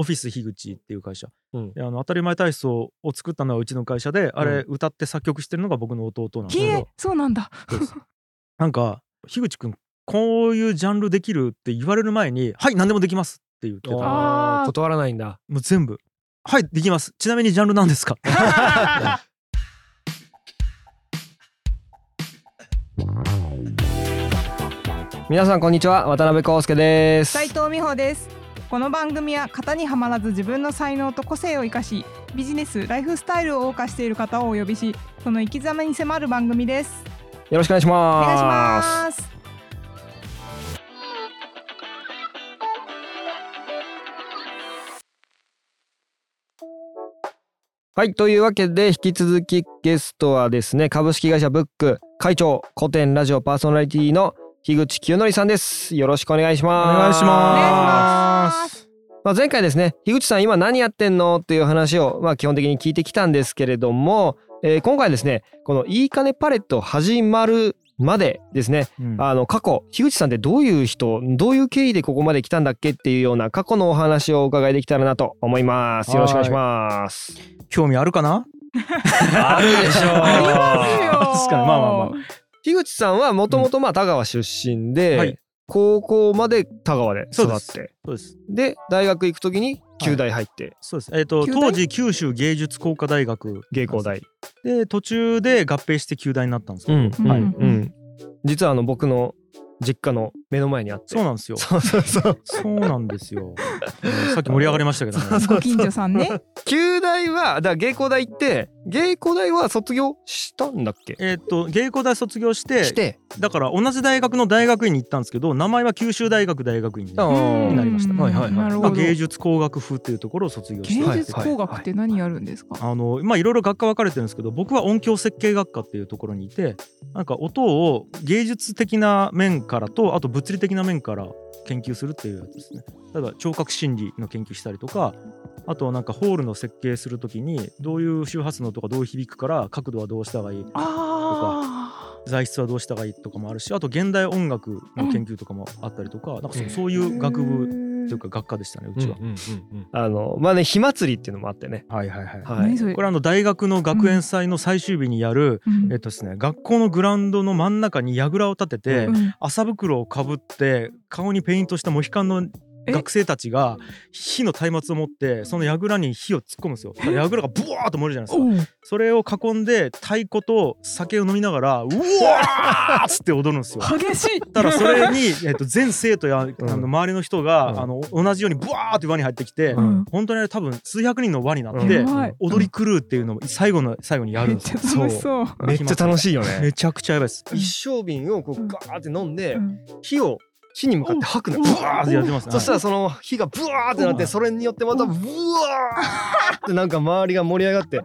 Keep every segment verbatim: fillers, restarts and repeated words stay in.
オフィス樋口っていう会社、うん、であの当たり前体操を作ったのはうちの会社で、うん、あれ歌って作曲してるのが僕の弟なんですけど、そうなんだなんか樋口くんこういうジャンルできるって言われる前にはい何でもできますって言ってた。あ断らないんだ。もう全部はいできます。ちなみにジャンルなんですか皆さんこんにちは、渡辺康介です。斉藤美穂です。この番組は型にはまらず自分の才能と個性を生かし、ビジネス、ライフスタイルを謳歌している方をお呼びし、その生き様に迫る番組です。よろしくお願いします。お願いします。はい、というわけで引き続きゲストはですね、株式会社ブック会長、古典ラジオパーソナリティの樋口清則さんです。よろしくお願いします。お願いします。まあ、前回ですね、樋口さん今何やってんのっていう話をまあ基本的に聞いてきたんですけれども、えー、今回ですね、このいいかねパレット始まるまでですね、うん、あの過去樋口さんってどういう人、どういう経緯でここまで来たんだっけっていうような過去のお話をお伺いできたらなと思います。よろしくお願いします。興味あるかなあるでしょう確かに。まあまあまあ樋口さんはもともとまあ田川出身で、うんはい、高校まで田川で育って、そうです。で大学行くときに九大入って、はい、そうです、えー、と当時九州芸術工科大学芸工大で途中で合併して九大になったんですけど、うんはいうんうん、実はあの僕の実家の目の前にあって。そうなんですよそうそうそうそうなんですよさっき盛り上がりましたけどねそうそうそうご近所さんね九大はだから芸工大行って、芸工大は卒業したんだっけ。えー、っと芸工大卒業してしてだから同じ大学の大学院に行ったんですけど、名前は九州大学大学院になりました。はいはいはい。芸術工学部っていうところを卒業して。芸術工学って何やるんですか。あのまあいろいろ学科分かれてるんですけど、僕は音響設計学科っていうところにいて、なんか音を芸術的な面からとあと物理的な面から研究するっていうやつですね。例えば聴覚心理の研究したりとか、あとなんかホールの設計するときにどういう周波数のとかどう響くから角度はどうしたがいいとか、材質はどうしたがいいとかもあるし、あと現代音楽の研究とかもあったりとか、うん、なんか そ, そういう学部というか学科でしたね、うちは。うんうんうんうん、あのまあね、火祭りっていうのもあってね。はいはいはい。はい、これあの大学の学園祭の最終日にやる、うん、えっとですね、学校のグラウンドの真ん中に櫓を立てて、うん、麻袋をかぶって顔にペイントしたモヒカンの学生たちが火の松明を持ってその櫓に火を突っ込むんですよ。櫓がブワーッと燃えるじゃないですか。それを囲んで太鼓と酒を飲みながらうわーっつって踊るんですよ。激しい。ただそれに、えっと、全生徒やあの周りの人が、うん、あの同じようにブワーって輪に入ってきて、うん、本当に多分数百人の輪になって、うん、踊り狂うっていうのを最後の最後にやるんですよ。めっちゃ楽しそう。そうめっちゃ楽しいよね。めちゃくちゃやばいです。一升瓶をこうガーって飲んで、うん、火を火に向かって吐くのブワーってやってますね。そしたらその火がブワーってなって、それによってまたブワーってなんか周りが盛り上がって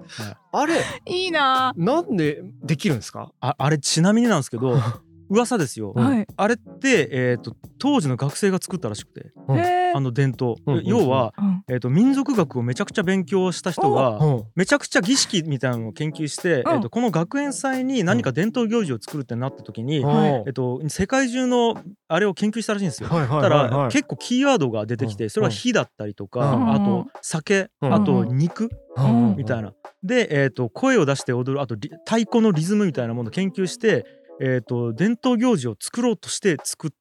あれいいな。なんでできるんですか。 あ, あれちなみになんですけど噂ですよ、はい、あれって、えー、と当時の学生が作ったらしくて、うん、あの伝統、うん、要は、うんえー、と民族学をめちゃくちゃ勉強した人が、うん、めちゃくちゃ儀式みたいなのを研究して、うんえー、とこの学園祭に何か伝統行事を作るってなった時に、うんえー、と世界中のあれを研究したらしいんですよ、はいはいはいはい、ただ結構キーワードが出てきて、それは火だったりとか、うん、あと酒、うん、あと肉、うん、みたいなで、えー、と声を出して踊る、あと太鼓のリズムみたいなものを研究してえー、と伝統行事を作ろうとして作っ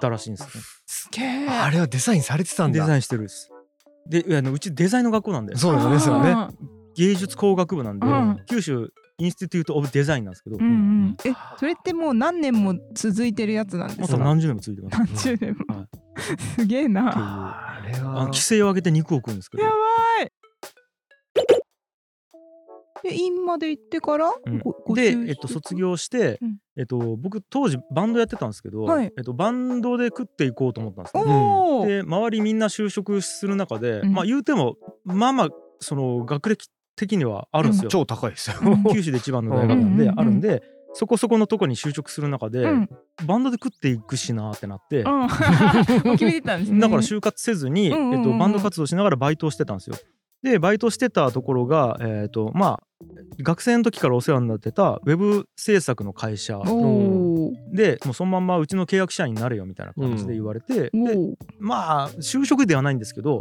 たらしいんですね。すげえ。あれはデザインされてたんだ。デザインしてるんです。であのうちデザインの学校なんで。そうですよね。芸術工学部なんで、うん、九州インスティテュートオブデザインなんですけど、うんうん、えそれってもう何年も続いてるやつなんですか。また何十年も続いてます。何十年も、はい、すげえな。あれはあの規制を上げて肉を食うんですけど、やばい。で院まで行ってから、うん、で、えっと、卒業して、うんえっと、僕当時バンドやってたんですけど、はいえっと、バンドで食っていこうと思ったんですね、うん、で周りみんな就職する中で、うんまあ、言うてもまあまあその学歴的にはあるんですよ、うん、超高いですよ九州で一番の大学なんであるんで、うんうんうん、そこそこのとこに就職する中で、うん、バンドで食っていくしなってなって、うん、もう決めてたんですね。だから就活せずに、うんうんうんえっと、バンド活動しながらバイトをしてたんですよ。でバイトしてたところが、えーとまあ、学生の時からお世話になってたウェブ制作の会社で、もうそのまんまうちの契約社員になれよみたいな感じで言われて、うん、でまあ就職ではないんですけど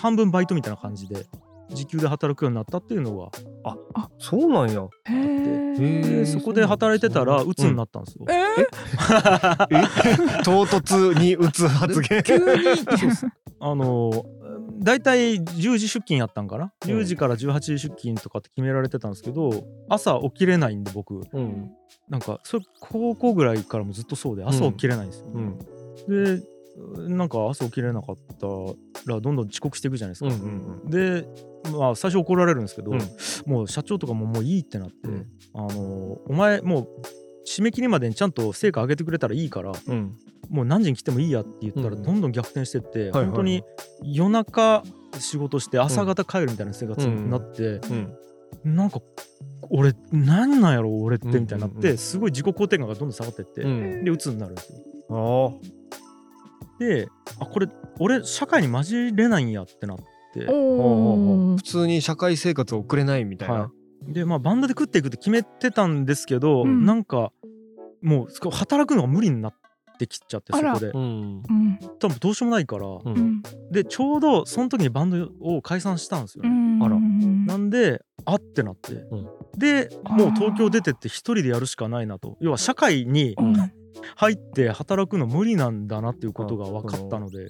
半分バイトみたいな感じで時給で働くようになったっていうのがああそうなんやへえそこで働いてたら鬱になったんですよ、うん、ええ唐突に鬱発言急にあのだいたいじゅうじ出勤やったんかな、うん、じゅうじからじゅうはちじ出勤とかって決められてたんですけど朝起きれないんで僕、うん、なんかそれ高校ぐらいからもずっとそうで朝起きれないんですよ、うんうん、でなんか朝起きれなかったらどんどん遅刻していくじゃないですか、うんうんうん、で、まあ、最初怒られるんですけど、うん、もう社長とかももういいってなって、うん、あのお前もう締め切りまでにちゃんと成果上げてくれたらいいから、うん、もう何時に来てもいいやって言ったらどんどん逆転してって、うん、本当に夜中仕事して朝方帰るみたいな生活になって、うんうんうん、なんか俺何なんやろ俺ってみたいになって、うんうんうん、すごい自己肯定感がどんどん下がってって、うん、で鬱になるんですよ。あであこれ俺社会に混じれないんやってなって普通に社会生活を送れないみたいな、はい、でまあバンドで食っていくって決めてたんですけど、うん、なんかもう働くのが無理になってきちゃってそこで、うん、多分どうしようもないから、うん、でちょうどその時にバンドを解散したんですよ、ねうん、あらなんであってなって、うん、でもう東京出てって一人でやるしかないなと要は社会に、うん入って働くの無理なんだなっていうことが分かったので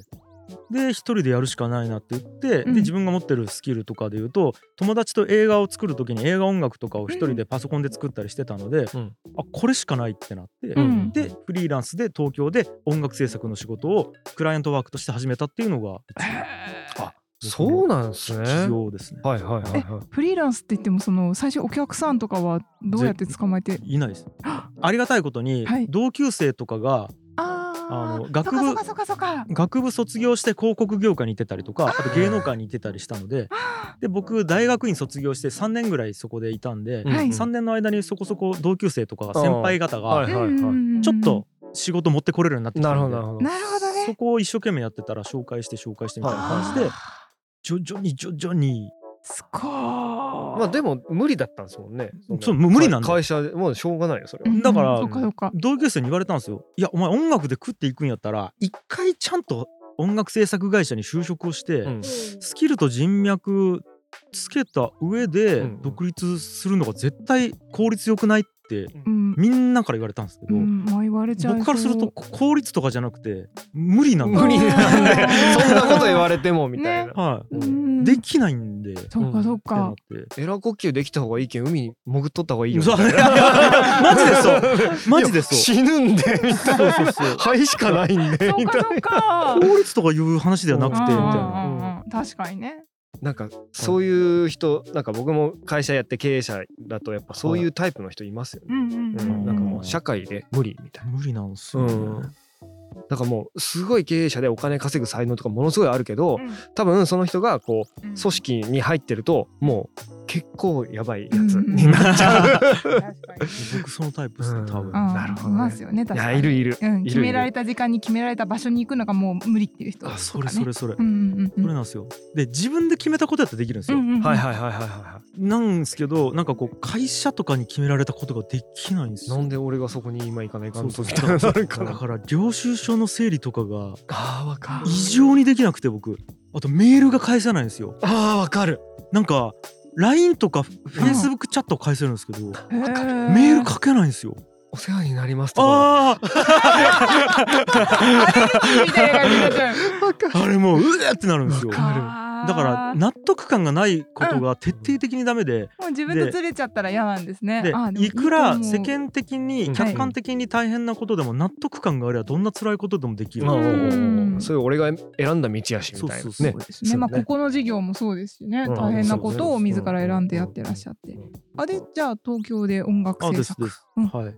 で一人でやるしかないなって言って、うん、で自分が持ってるスキルとかでいうと友達と映画を作るときに映画音楽とかを一人でパソコンで作ったりしてたので、うん、あこれしかないってなって、うん、でフリーランスで東京で音楽制作の仕事をクライアントワークとして始めたっていうのがあそうなんですね。必要ですね。はいはいはい、はい、えフリーランスって言ってもその最初お客さんとかはどうやって捕まえていないです。ありがたいことに同級生とかが、あの学部学部卒業して広告業界に行ってたりとか、あと芸能界に行ってたりしたので、で僕大学院卒業してさんねんぐらいそこでいたんで、はい、さんねんの間にそこそこ同級生とか先輩方がちょっと仕事持ってこれるようになってきたので、なるほどなるほどね。そこを一生懸命やってたら紹介して紹介してみたいな感じで。徐々に徐々にすごいまあでも無理だったんですもんね。そう無理なんだ会社でもうしょうがないよそれは。だから、うん、同級生に言われたんですよ。いやお前音楽で食っていくんやったら一回ちゃんと音楽制作会社に就職をして、うん、スキルと人脈つけた上で独立するのが絶対効率よくないって、うん、みんなから言われたんですけど、うんまあ、言われちゃう僕からすると効率とかじゃなくて無理なんだ無理なんだそんなこと言われてもみたいな、ねはいうん、できないんでそうかそうかエラ呼吸できた方がいいけん海に潜っとった方がいいよみたいなマジでそうマジでそう死ぬんでみたいなそうそうそう肺しかないんでみたいなそうかそうか効率とかいう話ではなくてみたいな、うん、確かにねなんかそういう人、うん、なんか僕も会社やって経営者だとやっぱそういうタイプの人いますよね、はい、なんかもう社会で無理みたいな無理なんすよね、うん、なんかもうすごい経営者でお金稼ぐ才能とかものすごいあるけど、うん、多分その人がこう組織に入ってるともう結構やばいやつになっちゃう、うん、僕そのタイプですね、うん、多分なるほどねいますよね確かにいやいるいる、うん、決められた時間に決められた場所に行くのがもう無理っていう人とか、ね、あそれそれそれ、うんうんうん、それなんですよ。で自分で決めたことやったらできるんですよ、うんうんうん、はいはいはいはいはいなんですけどなんかこう会社とかに決められたことができないんですよ。なんで俺がそこに今行かないかんとみたいなだから領収書の整理とかが異常にできなくて僕あとメールが返せないんですよ。あーわかるなんかライン とか Facebook チャットを返せるんですけど、うん、メール書けないんですよ。お世話になりますとかああれもううーってなるんですよ。だから納得感がないことが徹底的にダメで、うん、もう自分とずれちゃったら嫌なんですね。であでいくら世間的に客観的に大変なことでも納得感があればどんな辛いことでもできる、うん、そういう俺が選んだ道やしみたいな。ここの事業もそうですしね、うん、大変なことを自ら選んでやってらっしゃって、うん、あでじゃあ東京で音楽制作はい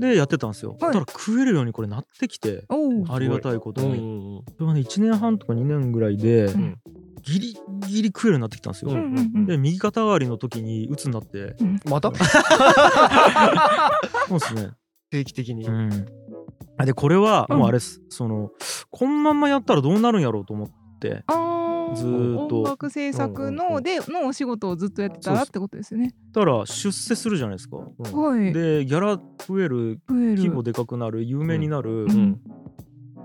でやってたんですよ、はい、だから食えるようにこれなってきてありがたいことに、うん、それはねいちねんはんとかにねんぐらいでギリギリ食えるようになってきたんですよ、うんうんうん、で右肩上がりの時に鬱になって、うん、またそうですね定期的に、うん、でこれはもうあれです、うん、そのこのまんまやったらどうなるんやろうと思ってずっと音楽制作のでのお仕事をずっとやってたらってことですよね。だから出世するじゃないですか、うん、でギャラ増える規模でかくなる有名になる、うんうん、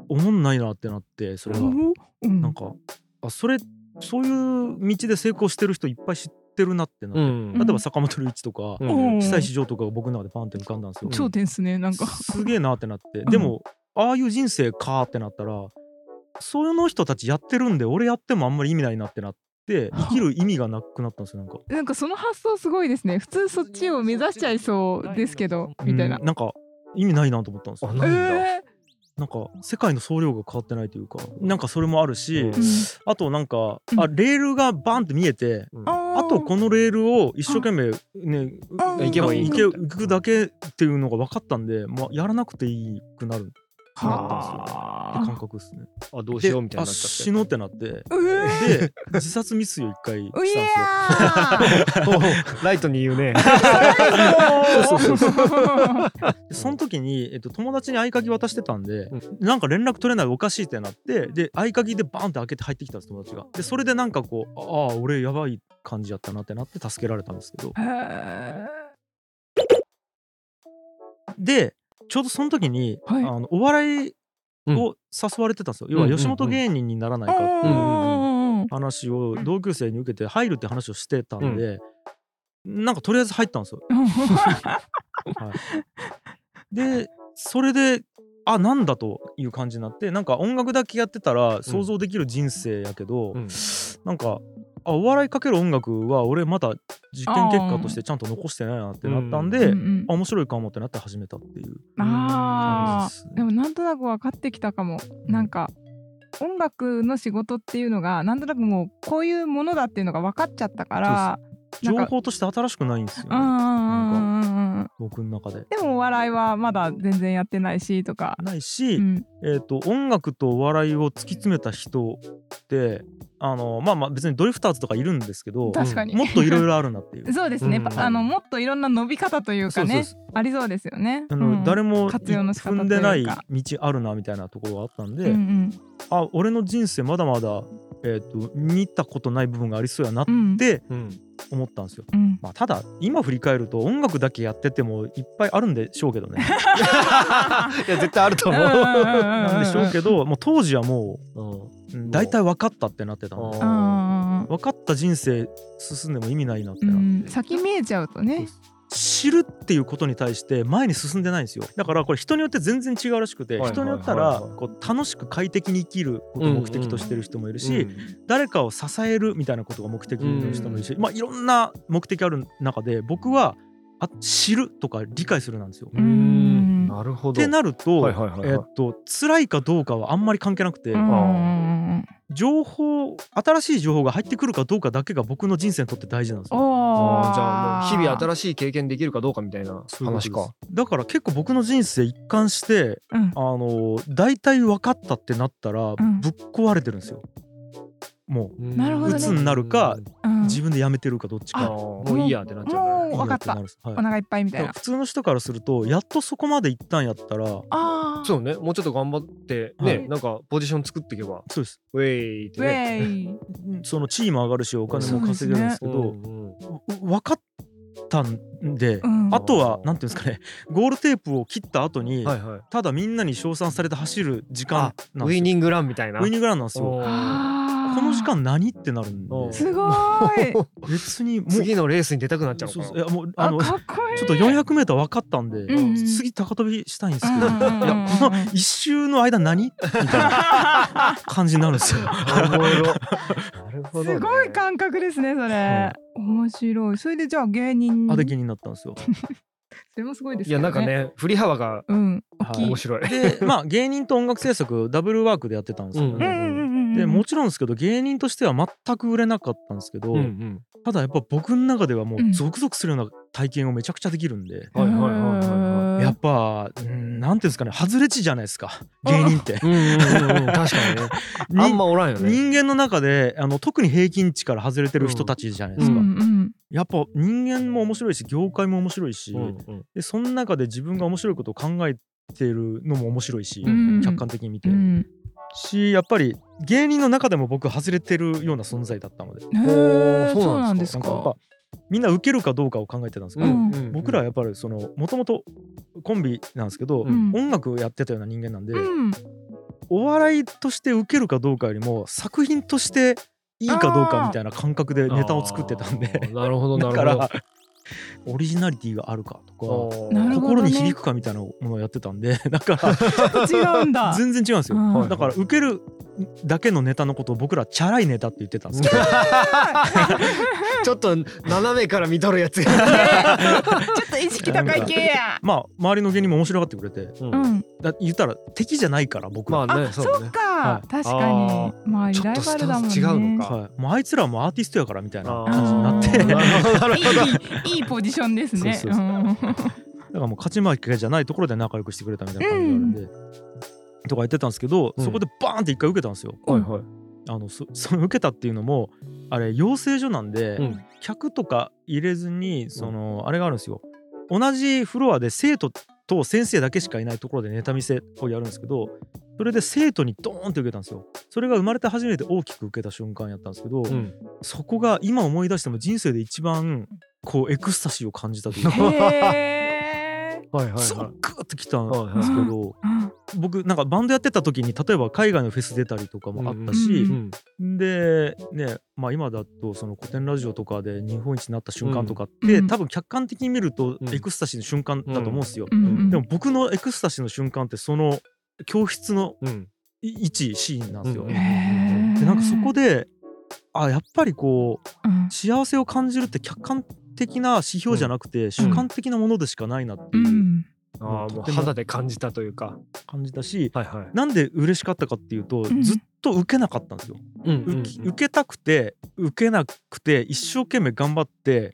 おもんないなってなってそれが、うん、なんかあそれそういう道で成功してる人いっぱい知ってるなってなって、うん、例えば坂本龍一とか、うん、久石譲とかが僕の中でパンって浮かんだんですよ。頂点ですね、なんかすげえなってなって、うん、でもああいう人生かってなったら、その人たちやってるんで俺やってもあんまり意味ないなってなって、で生きる意味がなくなったんですよ。なんかなんかその発想すごいですね。普通そっちを目指しちゃいそうですけどみたいな、なんか意味ないなと思ったんですよ。あ、ないんだ、えー、なんか世界の総量が変わってないというか、なんかそれもあるし、うん、あとなんか、うん、あレールがバンって見えて、うん、あとこのレールを一生懸命ね、うん、行けばいい、行くだけっていうのが分かったんで、まあ、やらなくていくなるなったんですよって感覚ですね。あ、どうしようみたいになっちゃって、死のうってなって、えー、で自殺未遂を一回したんですよ。ライトに言うね。そうそうそうその時に、えっと、友達に合鍵渡してたんで、うん、なんか連絡取れない、おかしいってなって、で合鍵でバーンって開けて入ってきたんです、友達が。でそれでなんかこう、ああ俺やばい感じやったなってなって助けられたんですけど、でちょうどその時に、はい、あのお笑いを誘われてたんですよ、うん、要は吉本芸人にならないかっていう話を同級生に受けて入るって話をしてたんで、うん、なんかとりあえず入ったんですよ、はい、でそれであ、なんだという感じになって、なんか音楽だけやってたら想像できる人生やけど、うん、なんかあお笑いかける音楽は俺まだ実験結果としてちゃんと残してないなってなったんで、うんうん、あ面白いかもってなって始めたっていう感じですね。あでもなんとなく分かってきたかも、うん、なんか音楽の仕事っていうのがなんとなくもうこういうものだっていうのが分かっちゃったから、情報として新しくないんですよね、なんか僕の中で。でもお笑いはまだ全然やってないしとかないし、うんえー、と音楽とお笑いを突き詰めた人ってあのまあまあ別にドリフターズとかいるんですけど、確かにもっといろいろあるなっていうそうですね、うん、あのもっといろんな伸び方というかね、そうそうそうありそうですよね、あの、うん、誰も踏んでない道あるなみたいなところがあったんで、うんうん、あ俺の人生まだまだ、えー、と見たことない部分がありそうやなって思ったんですよ、うんうんまあ、ただ今振り返ると音楽だけやっててもいっぱいあるんでしょうけどねいや絶対あると思うなんでしょうけど、もう当時はもう、うんだいたい分かったってなってたので、分かった人生進んでも意味ないなってなって、うん、先見えちゃうとね、知るっていうことに対して前に進んでないんですよ。だからこれ人によって全然違うらしくて、人によったらこう楽しく快適に生きることを目的としてる人もいるし、誰かを支えるみたいなことが目的の人もいるし、まあいろんな目的ある中で、僕はあ知るとか理解するなんですよ。なるほど。ってなると、はいはいはいはい、えー、っと辛いかどうかはあんまり関係なくて、あ情報新しい情報が入ってくるかどうかだけが僕の人生にとって大事なんですよ。ああじゃあもう日々新しい経験できるかどうかみたいな話か。だから結構僕の人生一貫して、うん、あの大体分かったってなったらぶっ壊れてるんですよ。もう、うん、鬱になるか、うん、自分でやめてるかどっちか、もういいやってなっちゃう、ね、もう分かった、はい、お腹いっぱいみたいな。普通の人からするとやっとそこまで一旦やったら、あそうね、もうちょっと頑張って、ねはい、なんかポジション作っていけば、そうです、ウェイってね、ウェイその地位も上がるしお金も稼げるんですけど、うんうん、分かったんで、うん、あとはなんていうんですかね、ゴールテープを切った後に、はいはい、ただみんなに称賛されて走る時間なんですよ。ウィニングランみたいな、ウィニングランなんですよ。この時間何ってなるんで、すごーい別にもう次のレースに出たくなっちゃうかな。そうそう、いやもうあのちょっと よんひゃくメートル 分かったんで、うん、次高跳びしたいんですけど、いやこの一周の間何みたいな感じになるんですよなるほど、ね、すごい感覚ですねそれ、うん、面白い。それでじゃあ芸人にあで芸人になったんですよそれもすごいですね。いやなんかね、振り幅が、うん、大きい、面白いで、まあ、芸人と音楽制作ダブルワークでやってたんですよね、うんうんうんうん、でもちろんですけど芸人としては全く売れなかったんですけど、うんうん、ただやっぱ僕の中ではもうゾクゾクするような体験をめちゃくちゃできるんで、やっぱんなんていうんですかね、外れ値じゃないですか芸人って、うんうんうん、確かにねあんまおらんよね人間の中で、あの特に平均値から外れてる人たちじゃないですか、うんうんうん、やっぱ人間も面白いし業界も面白いし、うんうん、でその中で自分が面白いことを考えてるのも面白いし、うんうん、客観的に見て、うんうんし、やっぱり芸人の中でも僕外れてるような存在だったので、へおそうなんです か, ですかなんかみんな受けるかどうかを考えてたんですけど、うん、僕らはやっぱりそのもともとコンビなんですけど、うん、音楽をやってたような人間なんで、うん、お笑いとして受けるかどうかよりも作品としていいかどうかみたいな感覚でネタを作ってたんで、なるほどなるほどだからオリジナリティがあるかとか、ね、心に響くかみたいなものをやってたんで、だから違うんだ全然違うんですよ、うん、だから受けるだけのネタのことを僕らチャラいネタって言ってたんですけどちょっと斜めから見とるやつちょっと意識高い系や、まあ周りの芸人も面白がってくれて、うん、だ言ったら敵じゃないから僕ら、まあね、あそうか、はい、確かに周りライバルだもんね、ちょっとスタンス違うのか、はい、もうあいつらもアーティストやからみたいな感じになっていい、いいポジションですね。そうそうそう、うん、だからもう勝ち負けじゃないところで仲良くしてくれたみたいな感じがあるんで、うんとか言ってたんですけど、うん、そこでバーンって一回受けたんですよ、はいはい、あの そ, その受けたっていうのもあれ養成所なんで、うん、客とか入れずにその、うん、あれがあるんですよ、同じフロアで生徒と先生だけしかいないところでネタ見せをやるんですけど、それで生徒にドーンって受けたんですよ。それが生まれて初めて大きく受けた瞬間やったんですけど、うん、そこが今思い出しても人生で一番こうエクスタシーを感じたというか、はいはいはい、すごくグーッときたんですけど、はいはい、僕なんかバンドやってた時に例えば海外のフェス出たりとかもあったし、うんうん、でね、まあ、今だとその古典ラジオとかで日本一になった瞬間とかって、うん、多分客観的に見るとエクスタシーの瞬間だと思うんですよ、うんうん、でも僕のエクスタシーの瞬間ってその教室の一シーンなんですよ、うんうん、でなんかそこであやっぱりこう、うん、幸せを感じるって客観的な指標じゃなくて、うん、主観的なものでしかないなっていう、うん、あもう肌で感じたというか感じたし、はいはい、なんで嬉しかったかっていうと、うん、ずっと受けなかったんですよ、うんうんうん、受けたくて受けなくて一生懸命頑張って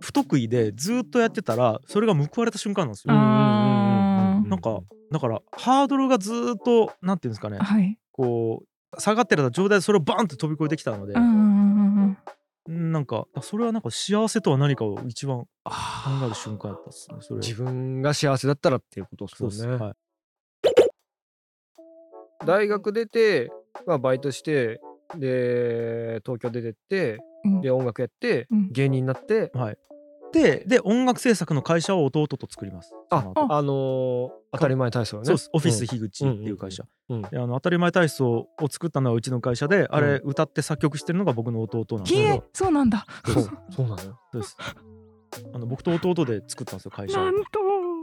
不得意でずっとやってたらそれが報われた瞬間なんですよ。あなんかだからハードルがずっとなんていうんですかね、はい、こう下がってた状態でそれをバーンって飛び越えてきたので、うんなんかそれはなんか幸せとは何かを一番考える瞬間だったっすね。それ自分が幸せだったらっていうことですね。そうです、はい、大学出て、まあ、バイトしてで東京出てって、うん、で音楽やって、うん、芸人になって、はい、で, で音楽制作の会社を弟と作ります。ああ、あのー、当たり前体操ね。そうです、オフィス樋口っていう会社、うんうんうん、であの当たり前体操を作ったのはうちの会社で、うん、あれ歌って作曲してるのが僕の弟なんです。へえ、そうなんだ。そうそうなんだよ。そうです、あの僕と弟で作ったんですよ会社。なん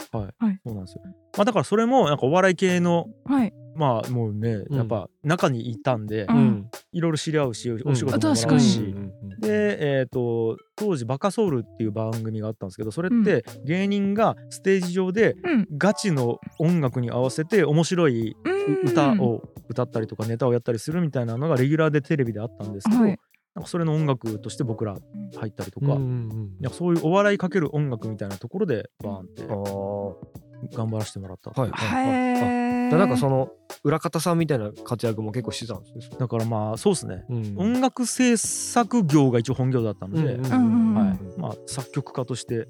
と、はい、はい、そうなんですよ。まあ、だからそれもなんかお笑い系の、はい、まあもうねやっぱ中にいたんで、うん、いろいろ知り合うし、うん、お仕事ももらうし、うん、で、えー、と当時バカソウルっていう番組があったんですけど、それって芸人がステージ上でガチの音楽に合わせて面白い歌を歌ったりとかネタをやったりするみたいなのがレギュラーでテレビであったんですけど、はい、なんかそれの音楽として僕ら入ったりとか、うんうん、なんかそういうお笑いかける音楽みたいなところでバーンって頑張らせてもらった。はいはいはい、あなんかその裏方さんみたいな活躍も結構してたんですよ。だからまあそうですね、うん、音楽制作業が一応本業だったので、作曲家として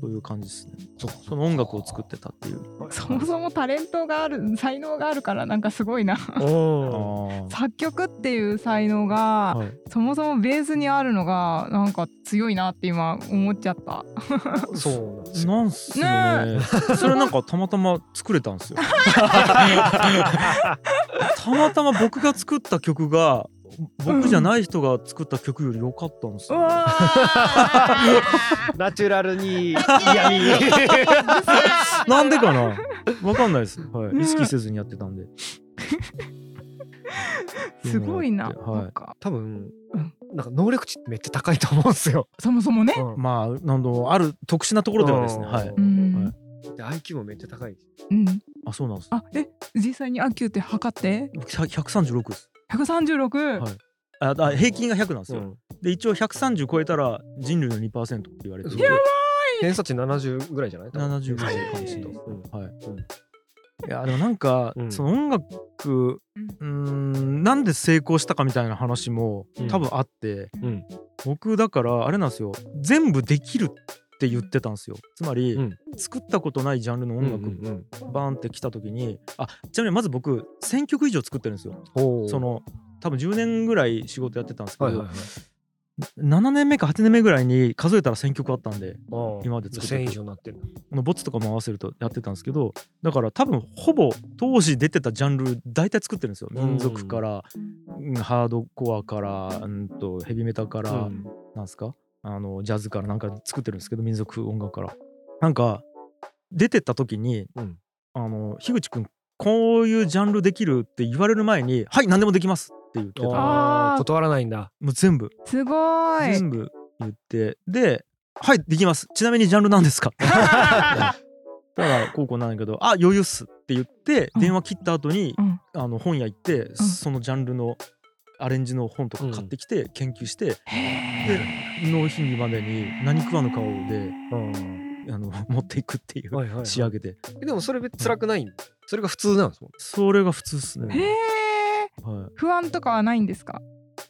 そういう感じですね。そう、その音楽を作ってたっていう。そもそもタレントがある才能があるからなんかすごいなお作曲っていう才能が、はい、そもそもベースにあるのがなんか強いなって今思っちゃったそうなんすよ ね, ねそれなんかたまたま作れたんですよたまたま僕が作った曲が僕じゃない人が作った曲より良かったんですよ、ね、うん、ナチュラルに嫌になんでかな分かんないです、はい、意識せずにやってたんで、ね、すごいな、はい、なんか多分なんか能力値ってめっちゃ高いと思うんですよそもそもね、うん、まあなんある特殊なところではですね、はい、うん、はいで アイキュー もめっちゃ高い、うん、あそうなんです。あえ実際に アイキュー って測ってひゃくさんじゅうろくです。ひゃくさんじゅうろく、はい、ああ平均がひゃくなんですよ、うん、で一応ひゃくさんじゅう超えたら人類の にパーセント って言われてる。やばい、偏差値ななじゅうぐらいじゃない?ななじゅうぐらいの感じと、はい、うん、いやでもなんか、うん、その音楽うーんなんで成功したかみたいな話も多分あって、うんうん、僕だからあれなんですよ、全部できるって言ってたんですよ。つまり、うん、作ったことないジャンルの音楽、うんうんうん、バーンって来た時に、あちなみにまず僕せんきょく以上作ってるんですよ。その多分じゅうねんぐらい仕事やってたんですけど、はいはいはい、ななねんめかはちねんめぐらいに数えたらせんきょくあったんで、ああ今まで作ってせん以上になってるのボツとかも合わせるとやってたんですけど、だから多分ほぼ当時出てたジャンル大体作ってるんですよ。民族から、うん、ハードコアから、うん、とヘビメタから、うん、なんすかあのジャズからなんか作ってるんですけど、民族音楽からなんか出てった時に、うん、あの樋口くんこういうジャンルできるって言われる前にはい何でもできますって言ってた。あ断らないんだ。もう全部すごい全部言ってではいできます、ちなみにジャンルなんですかだからこうこうなんだけどあ余裕っすって言って電話切った後に、うん、あの本屋行って、うん、そのジャンルのアレンジの本とか買ってきて研究して、うん、で納品日までに何食わぬ顔で、うん、あの持っていくっていう、はいはいはい、仕上げて。でもそれ辛くないん、うん、それが普通なんですもん。それが普通っすね。へはい、不安とかはないんですか？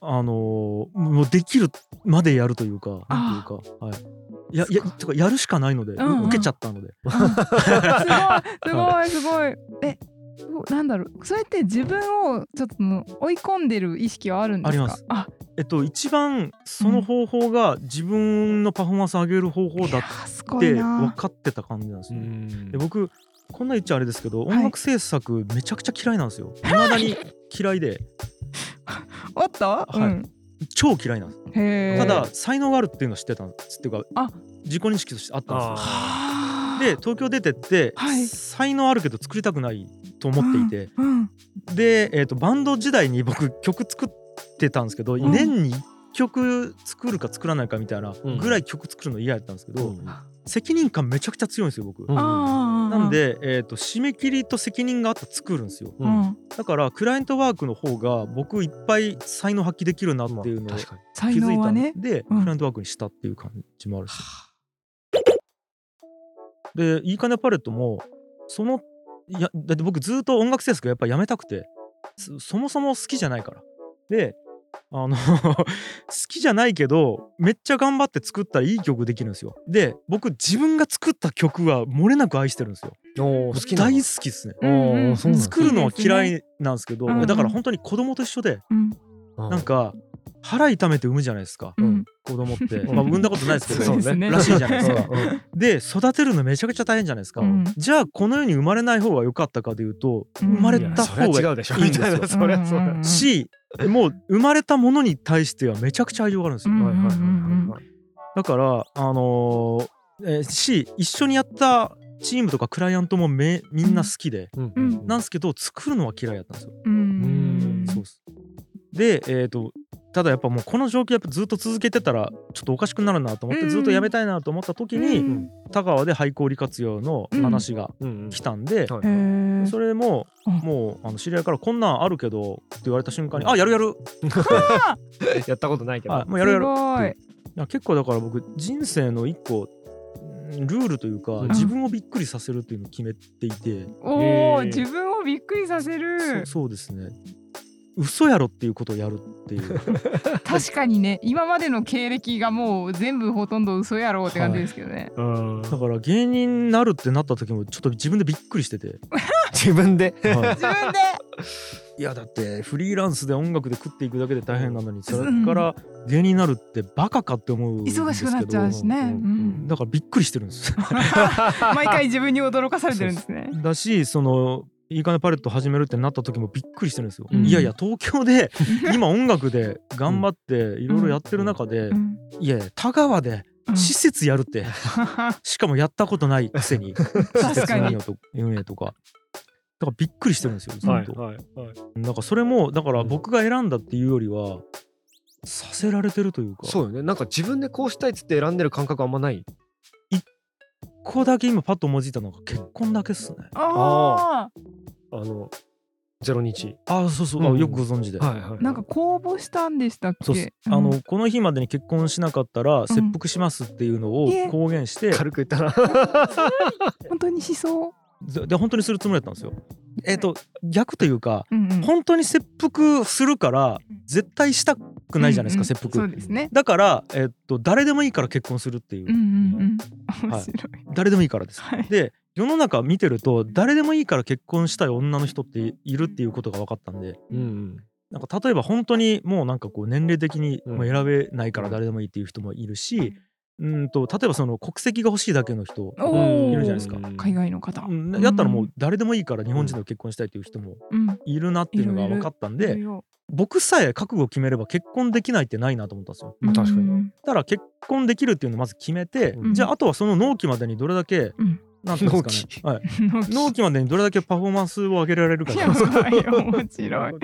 あのー、もうできるまでやるというか、なんていうか、はい、ややとかやるしかないので、うんうん、受けちゃったので、うん、すごいすごいすごい。え、なんだろう、それって自分をちょっと追い込んでる意識はあるんですか？あります。あ、えっと一番その方法が自分のパフォーマンス上げる方法だって分かってた感じなんですね。で僕こんな言っちゃあれですけど、音楽制作めちゃくちゃ嫌いなんですよ。未だに嫌いでおっと、はいうん、超嫌いなんです。へー。ただ才能があるっていうのは知ってたんですっていうか、あ自己認識としてあったんですよ。で東京出てって、はい、才能あるけど作りたくないと思っていて、うんうん、で、えーと、バンド時代に僕曲作ってたんですけど、うん、年にいっきょく作るか作らないかみたいなぐらい曲作るの嫌やったんですけど、うんうん、責任感めちゃくちゃ強いんですよ僕、うん、なんで、えーと、締め切りと責任があったら作るんですよ、うん、だからクライアントワークの方が僕いっぱい才能発揮できるなっていうのを気づいたんで、まあねうん、クライアントワークにしたっていう感じもあるし、うん、でいいかねパレットもそのいやだって僕ずっと音楽制作やっぱやめたくて そ, そもそも好きじゃないからであの好きじゃないけどめっちゃ頑張って作ったらいい曲できるんですよ。で僕自分が作った曲は漏れなく愛してるんですよ。お好きな大好きですね、うんうん、作るのは嫌いなんですけど、うん、だから本当に子供と一緒で、うん、なんか腹痛めて産むじゃないですか、うん、子供って、うんまあ、産んだことないですけど、うん、そうね、らしいじゃないですかで育てるのめちゃくちゃ大変じゃないですか、うん、じゃあこの世に生まれない方が良かったかでいうと生まれた方がいいんですよ、うん、しもう生まれたものに対してはめちゃくちゃ愛情があるんですよ、うんうんうんうん、だからあのーえー、し一緒にやったチームとかクライアントもめみんな好きで、うんうん、なんですけど作るのは嫌いだったんですよ、うん、そうです。で、えーと、ただやっぱもうこの状況やっぱずっと続けてたらちょっとおかしくなるなと思ってずっとやめたいなと思った時に、うん、田川で廃校利活用の話が来たんで、うんうんはい、それももうあの知り合いからこんなんあるけどって言われた瞬間にあやるやるやったことないけど、はい、もうやるやるってい結構だから僕人生の一個ルールというか、うん、自分をびっくりさせるっていうのを決めていて、おー自分をびっくりさせる そ, そうですね嘘やろっていうことをやるっていう確かにね今までの経歴がもう全部ほとんど嘘やろって感じですけどね、はい、うんだから芸人になるってなった時もちょっと自分でびっくりしてて自分で、はい、自分でいやだってフリーランスで音楽で食っていくだけで大変なのにそれから芸人になるってバカかって思うんですけど忙しくなっちゃうしね、うんうん、だからびっくりしてるんです毎回自分に驚かされてるんですね。そうそうだしそのいいかねパレット始めるってなった時もびっくりしてるんですよ、うん、いやいや東京で今音楽で頑張っていろいろやってる中で、うん、いや田川で施設やるって、うん、しかもやったことないくせに施設運営とか運営とかだからびっくりしてるんですよずっと、はいはいはい、なんかそれもだから僕が選んだっていうよりはさせられてるというか、そうよねなんか自分でこうしたいっつって選んでる感覚あんまないいっこだけ今パッと思いついたのが結婚だけっすね。ああのゼロにちあそうそう、うん、よくご存知で、はいはい、なんか公募したんでしたっけ。そうです、うん、あのこの日までに結婚しなかったら切腹しますっていうのを公言して、うん、軽く言ったら本当にしそうで本当にするつもりだったんですよ。えっと逆というか、うんうん、本当に切腹するから絶対したくないじゃないですか、うんうん、切腹そうです、ね、だから、えっと、誰でもいいから結婚するっていう、うんうんうんはい、面白い誰でもいいからです、はい、で世の中見てると誰でもいいから結婚したい女の人っているっていうことが分かったんで、うんうん、なんか例えば本当にもうなんかこう年齢的にうん。もう選べないから誰でもいいっていう人もいるし、うんと例えばその国籍が欲しいだけの人ういるじゃないですか。ー海ん。外の方。うんうだったらもうん。誰でもいいから日本人と結婚したいっていう人もうん。いるなっていいるのろいが分かる。ったんいるで、よ。僕さえ覚悟を決めれば結婚できないってないなと思ったんですよ。うまあ、確かに。ん。だから結婚できるっていうのをまず決めて、ううん。じゃん。ああとはその納期までにどれだけうん。なんていうんです納かね、期。はい、納納期。期までにどれだけパフォーマンスを上げられるかいじゃや、ないですか。はい、面白い。はだ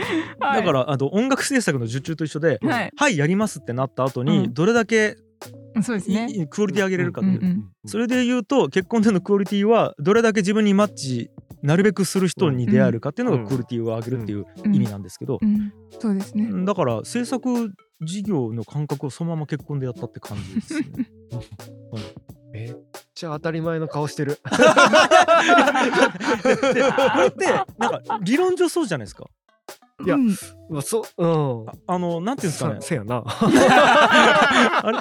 かい。らあと音楽制作の受注と一緒で、はい。はいやりますってなった後うにん。どれだけそうですね。いいクオうリティん上げれうるかっうていんう、うん。んうん。それで言うと結婚でのクオリティはどれだけ自分にマッチなるべくするう人ん。にう出会えん。るかっていうのうがクオん。リティを上げるうっていん。うう意味ん。なんですけど、うん。そうですね。うんだから制作事業の感覚をそのまま結婚でやったって感じですね。はい。めっちゃ当たり前の顔してる。ででこれってなんか理論上そうじゃないですか。いうや、ん。まあ、そう、うん。ああのなんていうんですかさね。せやな。あれ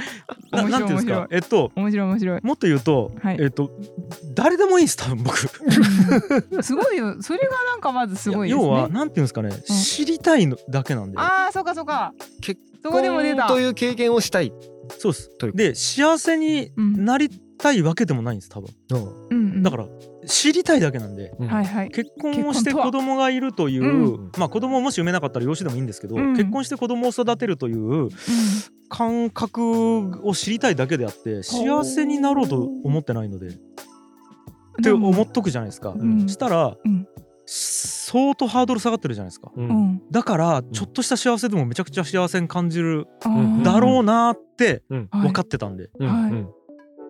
な面なん白いていうんで面す白か。い。えっと面白い面白い。もっと言うとはい。えっと誰でもいいんです多分僕。うん。すごいよ。それがなんかまずいすやごいで要すはね。なんていうんですかね、うん。知りたいのだけなんで。ああ、そうかそうか。結そこでも出婚とた。いう経験をしたいそうです。という。で幸せにうん。なりたいわけでもないんです多分。うんうんうだかん。ら知りたいだけなんで。うはいん。はい。結婚結をし婚てと子は。供がいるというん。う、うん。まあ子供をもし産めなかったら養子でもいいんですけうど、結ん。婚して子供を育てるといううん。感覚を知りたいだけであって、幸せになろうと思っほてないのでっう。てで思っも。とくじゃないですか。ううん。したらうん。相当ハードル下がってるじゃないですか。ううん。ん。だからうちょっん。とした幸せでもめちゃくちゃ幸せに感じるあうんうんだろうなーってうん。あ。は分かい。ってたんで、うんはうい。ん。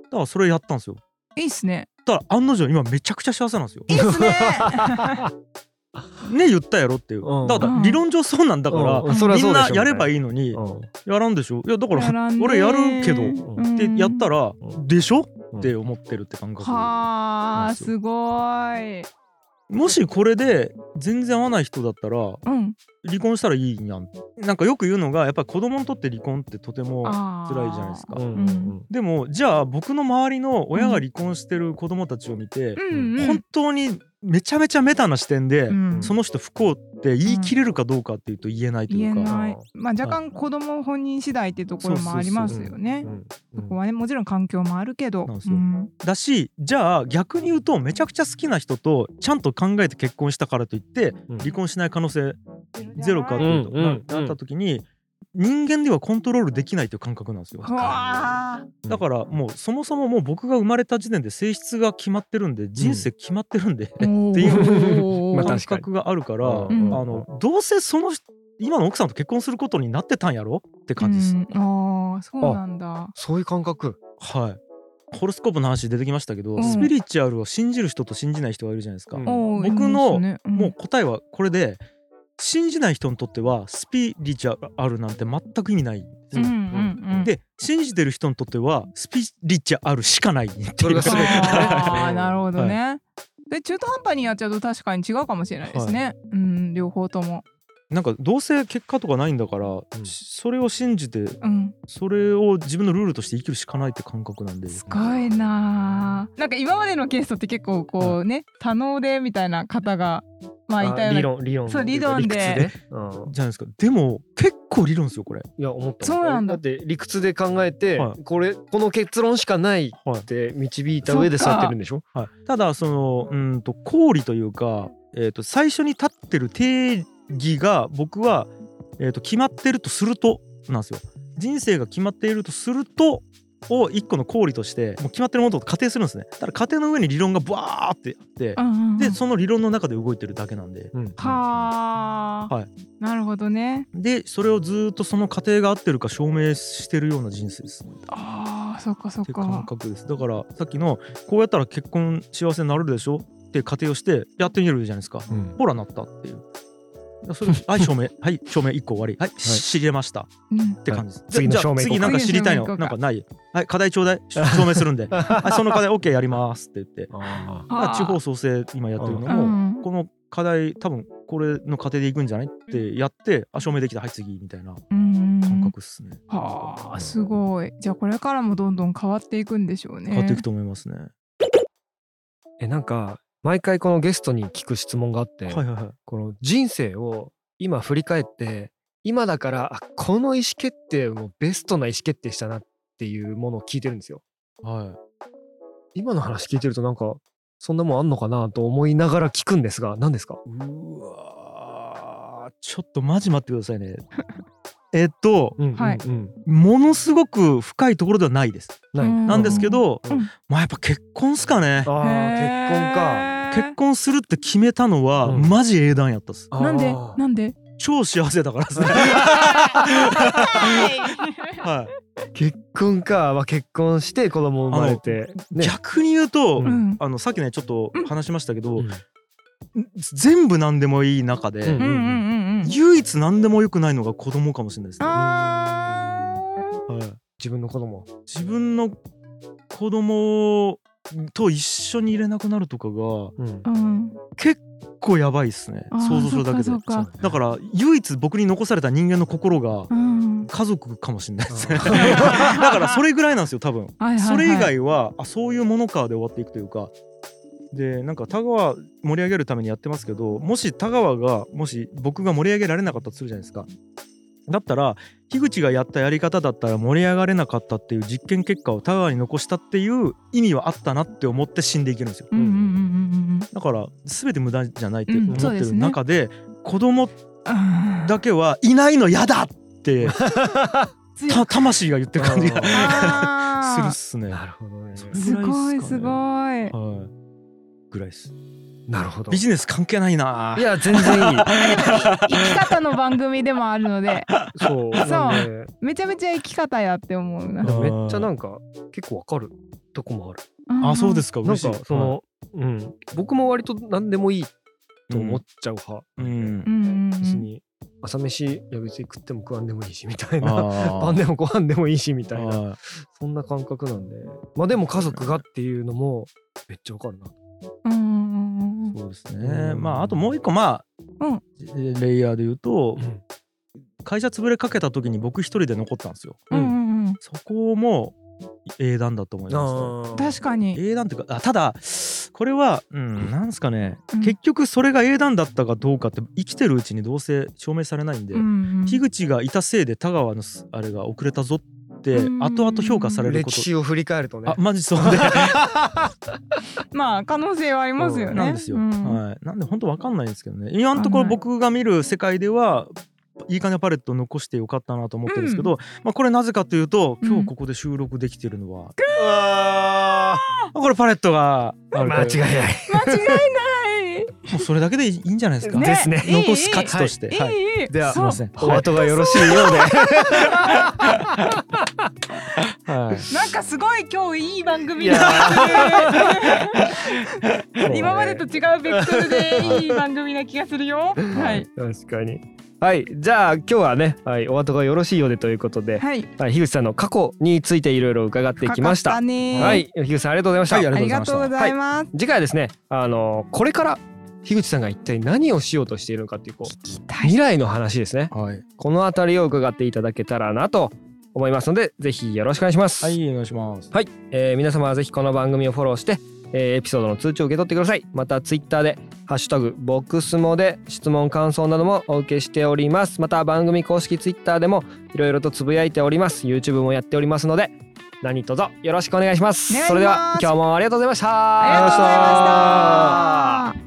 だからそれやったんですよ。いいっすね。ただ案の定今めちゃくちゃ幸せなんですよいいっすね。ね。言ったやろっていう。うん。だうから理ん。論上そうなんだから、うん。ううん。そりゃみそんうでなしょやみれたいばいいのにな。うん。やらんでしょ。いやだからやらん俺やるけどっねうー。てやっうんたらうん。でしょうっん。て思ってるって感覚なんはであ、すよ。すごい。もしこれで全然合わない人だったらうん。離婚したらいいやん。なんかよく言うのがやっぱり子供にとって離婚ってとても辛いじゃないですあうか。ん。ううんん。でもじゃあ僕の周りのう親がん離婚してる子供たちを見て、ううんんう本ん当にめちゃめちゃメタな視点うでんその人不幸ってう言い切んれるかどうかっていうと言えないとい言うえか、ない。あまあ若はい、干子供本人次第ってとこそろうもそあうりまうすん。よね。うん。うそこん。はね、もちろん環境もあるけど。なんでうすよ。ん。だしじゃあ逆に言うとめちゃくちゃ好きな人とちゃんと考えて結婚したからといってうん。離婚しない可能性ゼロじゃゼロかうというんとうな、んうなったん。時に人間ではコントロールできないという感覚なんですよ。わかるな。わあ。うだん。からもうそもそももう僕が生まれた時点で性質が決まってるんで、う人ん。生決まってるんで っていうまあおお。感確かに。覚があるから、うあうんん。のどうせその人今の奥さんと結婚することになってたんやろってう感じです。ん。ああ、そうあ、なんだ。そういう感覚。はい。ホロスコープの話出てきましたけど、うスピん。リチュアルを信じる人と信じない人がいるじゃないですうか。ん。おお、い僕ますのね。うもうん。答えはこれで、信じない人にとってはスピリチュアルなんて全く意味ないんでうすん。うよ。ん。で信じてる人にとってはスピリチュアルしかないってそいれう。がすごい。ああ、なるほどはい。ね。で、中途半端にやっちゃうと確かに違うかもしれないですはい。ね。うん、両方とも。なんかどうせ結果とかないんだから、うん。しそれを信じてうん。それを自分のルールとして生きるしかないって感覚なんで、すごいなあ。なんか今までのケースって結構はい。こうね、多能でみたいな方がまあいあ、たよう理な、論、理そう論と理いうか論理屈で、で。うん。じゃないですか。でも結構理論ですよこれ。いや、思った思っそうた。えなんだだ。って理屈で考えて、はこれ、この結論しかないいはっいて導いたそ上っでそうやってるか。んでしょ。はい。ただそのうんと公理というか、えー、と最初に立ってる定義が僕は、えー、と決まってるとするとなんですよ。人生が決まっているとするとを一個の公理としてもう決まってるものと仮定するんですね。ただ仮定の上に理論がバーってあって、うんうんうでん。その理論の中で動いてるだけなんで、うん。うん。うん。はあ、はい、なるほどね。でそれをずーっとその過程が合ってるか証明してるような人生ですねっああ、そっかそっていう感か。覚です。だからさっきのこうやったら結婚幸せになるでしょって仮定をしてやってみるじゃないですか。うん。ほらなったっていう。いやそれはい、証明、はい、証明いっこ終わり、はい、はい。し知れましたうっん。てはい。感じです。じゃ次のじゃあ証明行こ次うなんかか。次の知りたいの行こうなんかか。ない、はい、課題ちょうだい、し証明するんで、はい、その課題 OK やりますって言って、ああ。だから地方は創生今やってるのうもん。この課題多分これの過程でいくんじゃないってやって、あ証明できた、はい次みたいなう感ん。覚っすね。はあ、すごい。じゃあこれからもどんどん変わっていくんでしょう変わっていくね。と思いますね。え、なんか、毎回このゲストに聞く質問があって、はいはいはい。この人生を今振り返って今だからあこの意思決定もベストな意思決定したなっていうものを聞いてるんですよ。はい。今の話聞いてるとなんかそんなもんあんのかなと思いながら聞くんですが、何ですか？うわー、ちょっとマジ待ってくださいね。えっと、うんうんうんはい、ものすごく深いところではないです。ない。なんですけど、うん、まあやっぱ結婚っすかね。ああ、結婚か。結婚するって決めたのは、うん、マジ英断やったっす。なんでなんで？超幸せだからっすね。はい。結婚か、まあ、結婚して子供生まれて、ね、逆に言うと、うん、あのさっきねちょっと話しましたけど、うん、全部何でもいい中で、うんうんうん、唯一何でも良くないのが子供かもしれないですね。あ、はい、自分の子供自分の子供と一緒に入れなくなるとかが、うん、結構やばいっすね。想像するだけで。そうかそうか。だから唯一僕に残された人間の心が、うん、家族かもしれないですね。だからそれぐらいなんですよ多分、はいはいはい、それ以外はあそういうものかで終わっていくというかで、なんか田川盛り上げるためにやってますけど、もし田川がもし僕が盛り上げられなかったとするじゃないですか。だったら樋口がやったやり方だったら盛り上がれなかったっていう実験結果を田川に残したっていう意味はあったなって思って死んでいけるんですよ、うんうんうんうん、だから全て無駄じゃないって思ってる中で、うん、子供だけはいないのやだってた魂が言ってる感じがするっすね。なるほどね。すごいすごい、はい、ぐらいっす。なるほど。ビジネス関係ないな。いや全然いい。生き方の番組でもあるので。そう。そう。めちゃめちゃ生き方やって思うな。めっちゃなんか結構わかるとこもある。あ、そうですか。嬉しい。なんかその、うん、僕も割と何でもいいと思っちゃう派。うん。別に朝飯いや別に食っても食わんでもいいしみたいな。パンでもご飯でもいいしみたいな。そんな感覚なんで。まあでも家族がっていうのもめっちゃわかるな。うんそうですね。まああともう一個まあ、うん、レイヤーで言うと、うん、会社潰れかけた時に僕一人で残ったんですよ、うんうん、そこも英断だと思います、ね、確かに英断っていうか、あただこれは、うん、なんですかね、うん、結局それが英断だったかどうかって生きてるうちにどうせ証明されないんで、うんうん、樋口がいたせいで田川のあれが遅れたぞってで後々評価されること、歴史を振り返るとね、あマジそうでまあ可能性はありますよね。なんですよ、うんはい、なんで本当わかんないんですけどね。今のところ僕が見る世界ではいいかねパレットを残してよかったなと思ってるんですけど、うんまあ、これなぜかというと今日ここで収録できてるのは、うん、これパレットが間違いない間違いないもうそれだけでいいんじゃないですか。ですね。残す価値として。いい、はいはい、いいではすみません。お後がよろしいようで。はい、なんかすごい今日いい番組だね。今までと違うベクトルでいい番組な気がするよ。はい。確かに。はい。じゃあ今日はね、はい、お後がよろしいようでということで、はい。はい、樋口さんの過去についていろいろ伺ってきました。深井、はい、樋口さんありがとうございました。はい、ありがとうございます。はい、次回はですね、あのー、これから樋口さんが一体何をしようとしているのかっていう、こう未来の話ですね、はい、このあたりを伺っていただけたらなと思いますので、ぜひよろしくお願いします。はい、お願いします、はいえー、皆様はぜひこの番組をフォローして、えー、エピソードの通知を受け取ってください。またツイッターでハッシュタグボクスモで質問感想などもお受けしております。また番組公式ツイッターでもいろいろとつぶやいております。 YouTube もやっておりますので何卒よろしくお願いします。それでは今日もありがとうございました。ありがとうございました。